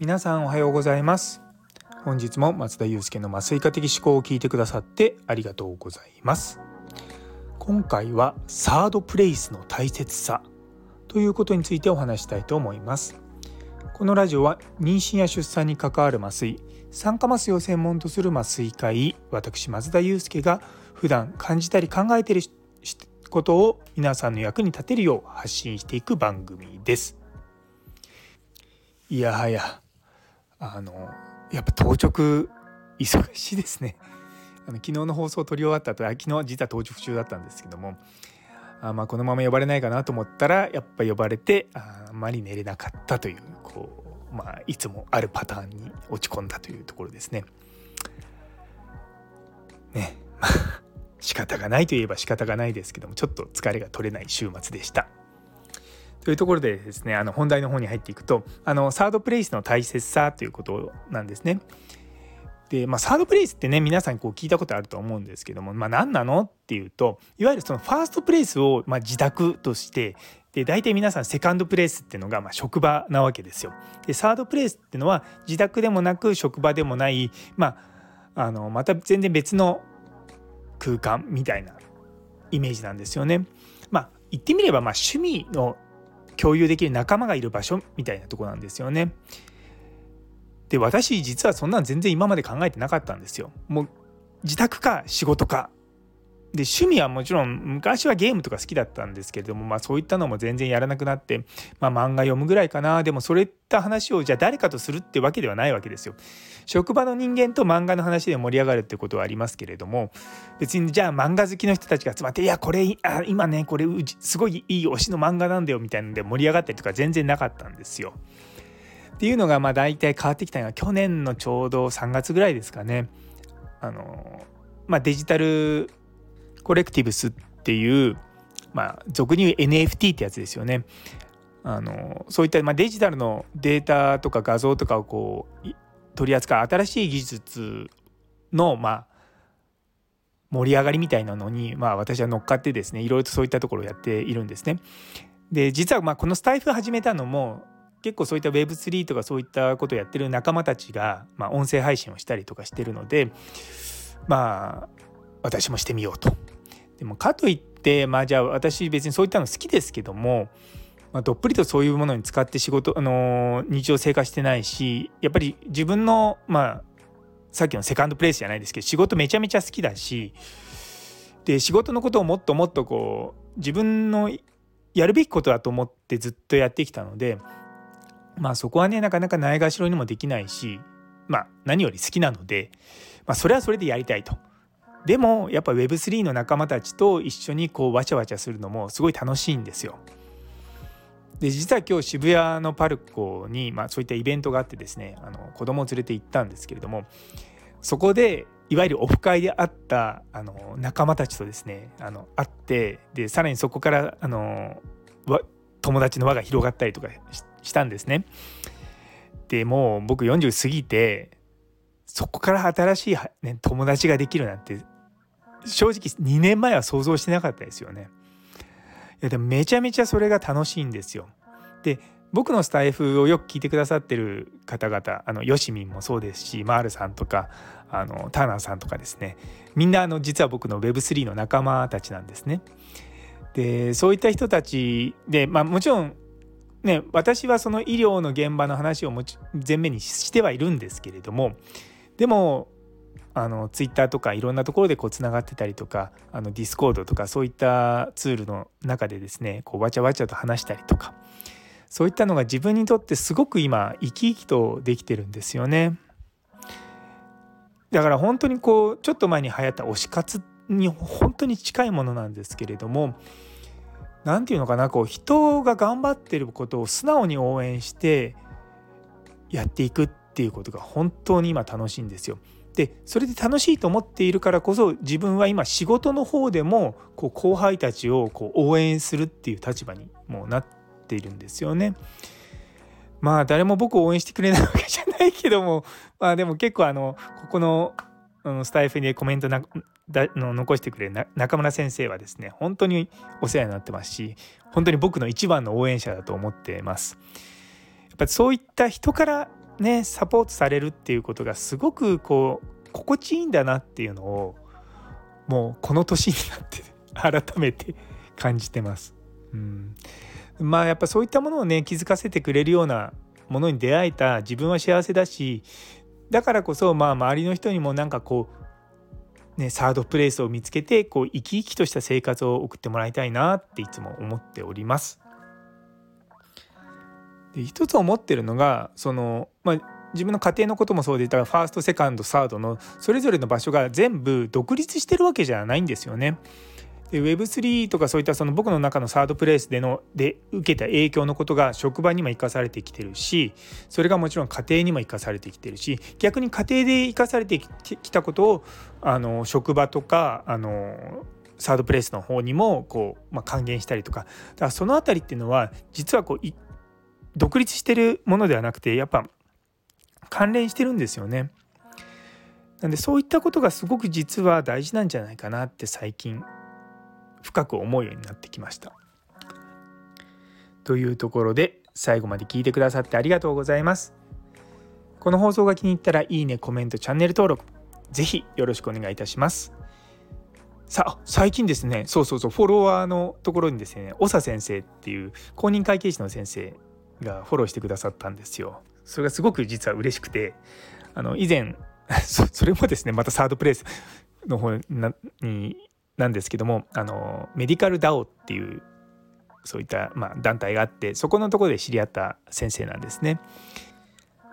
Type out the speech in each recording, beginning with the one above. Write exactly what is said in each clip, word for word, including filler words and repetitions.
皆さんおはようございます。本日も松田祐介の麻酔科的思考を聞いてくださってありがとうございます。今回はサードプレイスの大切さということについてお話したいと思います。このラジオは妊娠や出産に関わる麻酔、酸化麻酔を専門とする麻酔科医私松田祐介が普段感じたり考えていることを皆さんの役に立てるよう発信していく番組です。いやはやあのやっぱ当直忙しいですね。あの昨日の放送を撮り終わった後、昨日実は当直中だったんですけども、あまあこのまま呼ばれないかなと思ったらやっぱ呼ばれて、あんまり寝れなかったという、こう、まあ、いつもあるパターンに落ち込んだというところですね。ね、仕方がないといえば仕方がないですけども、ちょっと疲れが取れない週末でした。というところでですね、あの本題の方に入っていくと、あのサードプレイスの大切さということなんですね。で、まあ、サードプレイスってね、皆さんこう聞いたことあると思うんですけども、まあ、何なのっていうと、いわゆるそのファーストプレイスをまあ自宅として、で大体皆さんセカンドプレイスっていうのがまあ職場なわけですよ。でサードプレイスっていうのは自宅でもなく職場でもない、まあ、あのまた全然別の空間みたいなイメージなんですよね。まあ、言ってみればまあ趣味の共有できる仲間がいる場所みたいなところなんですよね。で私実はそんなん全然今まで考えてなかったんですよ。もう自宅か仕事かで、趣味はもちろん昔はゲームとか好きだったんですけれども、まあ、そういったのも全然やらなくなって、まあ、漫画読むぐらいかな。でもそういった話をじゃあ誰かとするってわけではないわけですよ。職場の人間と漫画の話で盛り上がるってことはありますけれども、別にじゃあ漫画好きの人たちが集まって、いやこれあ今ねこれすごいいい推しの漫画なんだよみたいなので盛り上がったりとか全然なかったんですよ。っていうのがまあ大体変わってきたのが去年のちょうどさんがつぐらいですかね。あの、まあ、デジタルコレクティブスっていう、まあ、俗に言う エヌエフティー ってやつですよね。あのそういった、まあ、デジタルのデータとか画像とかをこう取り扱う新しい技術の、まあ、盛り上がりみたいなのに、まあ、私は乗っかってですね、いろいろとそういったところをやっているんですね。で実はまあこのスタイフ始めたのも結構そういった ウェブスリー とかそういったことをやってる仲間たちが、まあ、音声配信をしたりとかしてるので、まあ私もしてみようと。でもかといって、まあ、じゃあ私別にそういったの好きですけども、まあ、どっぷりとそういうものに使って仕事、あのー、日常生活してないし、やっぱり自分の、まあ、さっきのセカンドプレイスじゃないですけど、仕事めちゃめちゃ好きだし、で仕事のことをもっともっとこう自分のやるべきことだと思ってずっとやってきたので、まあ、そこはねなかなかないがしろにもできないし、まあ、何より好きなので、まあ、それはそれでやりたいと。でもやっぱ ウェブスリー の仲間たちと一緒にこうわちゃわちゃするのもすごい楽しいんですよ。で実は今日渋谷のパルコに、まあ、そういったイベントがあってですね、あの子供を連れて行ったんですけれども、そこでいわゆるオフ会で会ったあの仲間たちとですね、あの会って、でさらにそこからあの友達の輪が広がったりとか し, したんですね。でもう僕よんじゅう過ぎてそこから新しい、ね、友達ができるなんて正直にねんまえは想像してなかったですよね。いやでもめちゃめちゃそれが楽しいんですよ。で僕のスタイフをよく聞いてくださってる方々、あのヨシミンもそうですし、マールさんとかあのターナーさんとかですね、みんなあの実は僕の ウェブスリー の仲間たちなんですね。でそういった人たちで、まあ、もちろん、ね、私はその医療の現場の話をもち前面にしてはいるんですけれども、でもあのツイッターとかいろんなところでこうつながってたりとか、あのディスコードとかそういったツールの中でですね、こうわちゃわちゃと話したりとか、そういったのが自分にとってすごく今生き生きとできてるんですよね。だから本当にこうちょっと前に流行った推し活に本当に近いものなんですけれども、なんていうのかな、こう人が頑張ってることを素直に応援してやっていくっていうことが本当に今楽しいんですよ。でそれで楽しいと思っているからこそ、自分は今仕事の方でもこう後輩たちをこう応援するっていう立場にもうなっているんですよね。まあ誰も僕を応援してくれないわけじゃないけども、まあでも結構あのここのうん、スタイフにコメントなだの残してくれる中村先生はですね、本当にお世話になってますし、本当に僕の一番の応援者だと思ってます。やっぱりそういった人からね、サポートされるっていうことがすごくこう心地いいんだなっていうのを、もうこの年になって改めて感じてます。うん、まあやっぱそういったものをね、気づかせてくれるようなものに出会えた自分は幸せだし、だからこそまあ周りの人にもなんかこうね、サードプレイスを見つけてこう生き生きとした生活を送ってもらいたいなっていつも思っております。で、一つ思ってるのがその、まあ、自分の家庭のこともそうで、だからファーストセカンドサードのそれぞれの場所が全部独立してるわけじゃないんですよね。で ウェブスリー とかそういったその僕の中のサードプレイスでので受けた影響のことが職場にも生かされてきてるし、それがもちろん家庭にも生かされてきてるし、逆に家庭で生かされてきたことをあの職場とかあのサードプレイスの方にもこう、まあ、還元したりとか、だからそのあたりっていうのは実はこう独立してるものではなくて、やっぱ関連してるんですよね。なんでそういったことがすごく実は大事なんじゃないかなって最近深く思うようになってきました。というところで、最後まで聞いてくださってありがとうございます。この放送が気に入ったらいいね、コメント、チャンネル登録ぜひよろしくお願いいたします。さあ最近ですね、そうそうそうフォロワーのところにですね、長先生っていう公認会計士の先生がフォローしてくださったんですよ。それがすごく実は嬉しくて、あの以前そ, それもですね、またサードプレイスの方なになんですけども、あのメディカルダオっていうそういった、まあ、団体があって、そこのところで知り合った先生なんですね。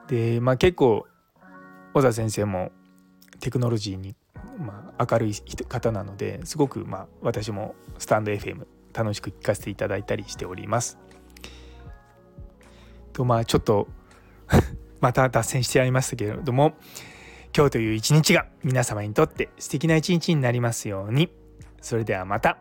で、まあ、結構小沢先生もテクノロジーに、まあ、明るい方なので、すごく、まあ、私もスタンド エフエム 楽しく聞かせていただいたりしております。とまあちょっとまた脱線してやりましたけれども、今日という一日が皆様にとって素敵な一日になりますように。それではまた。